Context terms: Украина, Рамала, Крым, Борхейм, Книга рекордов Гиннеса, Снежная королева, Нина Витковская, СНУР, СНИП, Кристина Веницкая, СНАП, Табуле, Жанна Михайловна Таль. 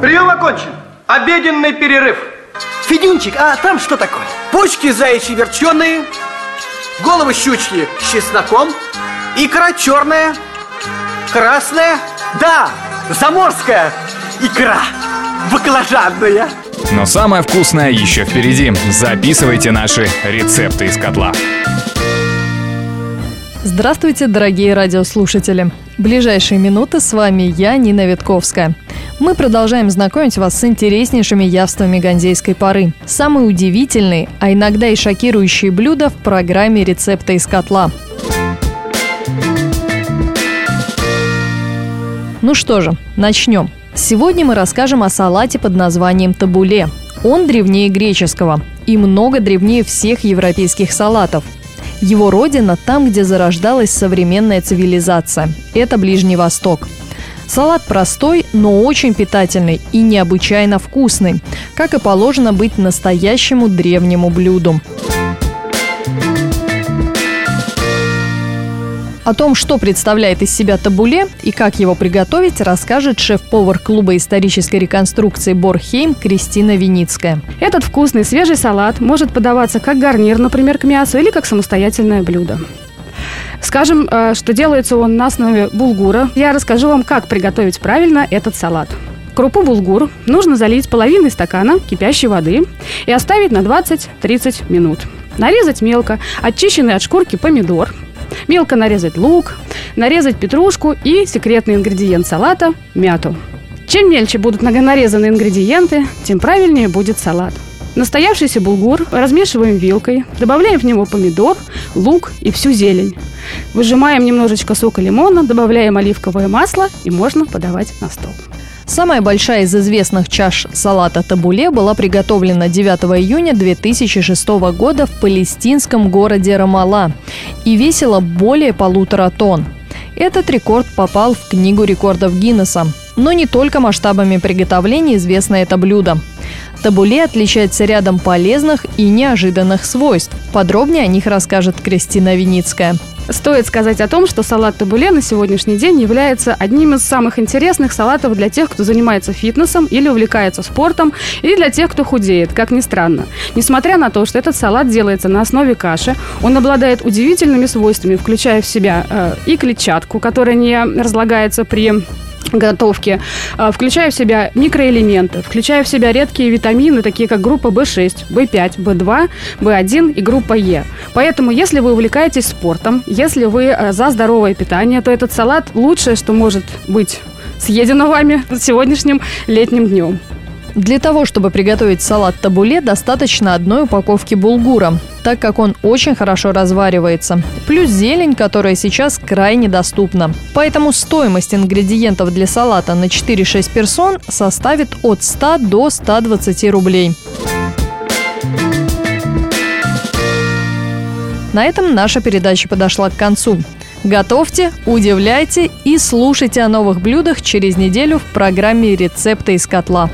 Прием окончен. Обеденный перерыв. Федюнчик, а там что такое? Почки заячьи верченые, головы щучьи с чесноком, икра черная, красная, да, заморская икра, баклажанная. Но самое вкусное еще впереди. Записывайте наши рецепты из котла. Здравствуйте, дорогие радиослушатели. Ближайшие минуты с вами я, Нина Витковская. Мы продолжаем знакомить вас с интереснейшими явствами ганзейской поры. Самые удивительные, а иногда и шокирующие блюда в программе «Рецепты из котла». Ну что же, начнем. Сегодня мы расскажем о салате под названием табуле. Он древнее греческого и много древнее всех европейских салатов. Его родина там, где зарождалась современная цивилизация. Это Ближний Восток. Салат простой, но очень питательный и необычайно вкусный, как и положено быть настоящему древнему блюду. О том, что представляет из себя табуле и как его приготовить, расскажет шеф-повар клуба исторической реконструкции «Борхейм» Кристина Веницкая. Этот вкусный свежий салат может подаваться как гарнир, например, к мясу, или как самостоятельное блюдо. Скажем, что делается он на основе булгура. Я расскажу вам, как приготовить правильно этот салат. Крупу булгур нужно залить половиной стакана кипящей воды и оставить на 20-30 минут. Нарезать мелко очищенный от шкурки помидор, мелко нарезать лук, нарезать петрушку и секретный ингредиент салата – мяту. Чем мельче будут нарезаны ингредиенты, тем правильнее будет салат. Настоявшийся булгур размешиваем вилкой, добавляем в него помидор, лук и всю зелень. Выжимаем немножечко сока лимона, добавляем оливковое масло и можно подавать на стол. Самая большая из известных чаш салата табуле была приготовлена 9 июня 2006 года в палестинском городе Рамала и весила более 1,5 тонн. Этот рекорд попал в Книгу рекордов Гиннеса. Но не только масштабами приготовления известно это блюдо. Табуле отличается рядом полезных и неожиданных свойств. Подробнее о них расскажет Кристина Веницкая. Стоит сказать о том, что салат табуле на сегодняшний день является одним из самых интересных салатов для тех, кто занимается фитнесом или увлекается спортом, и для тех, кто худеет, как ни странно. Несмотря на то, что этот салат делается на основе каши, он обладает удивительными свойствами, включая в себя и клетчатку, которая не разлагается при готовки, включая в себя микроэлементы, включая в себя редкие витамины, такие как группа B6, B5, B2, B1 и группа Е. Поэтому, если вы увлекаетесь спортом, если вы за здоровое питание, то этот салат лучшее, что может быть съедено вами сегодняшним летним днем. Для того, чтобы приготовить салат табуле, достаточно одной упаковки булгура, так как он очень хорошо разваривается, плюс зелень, которая сейчас крайне доступна. Поэтому стоимость ингредиентов для салата на 4-6 персон составит от 100 до 120 рублей. На этом наша передача подошла к концу. Готовьте, удивляйте и слушайте о новых блюдах через неделю в программе «Рецепты из котла».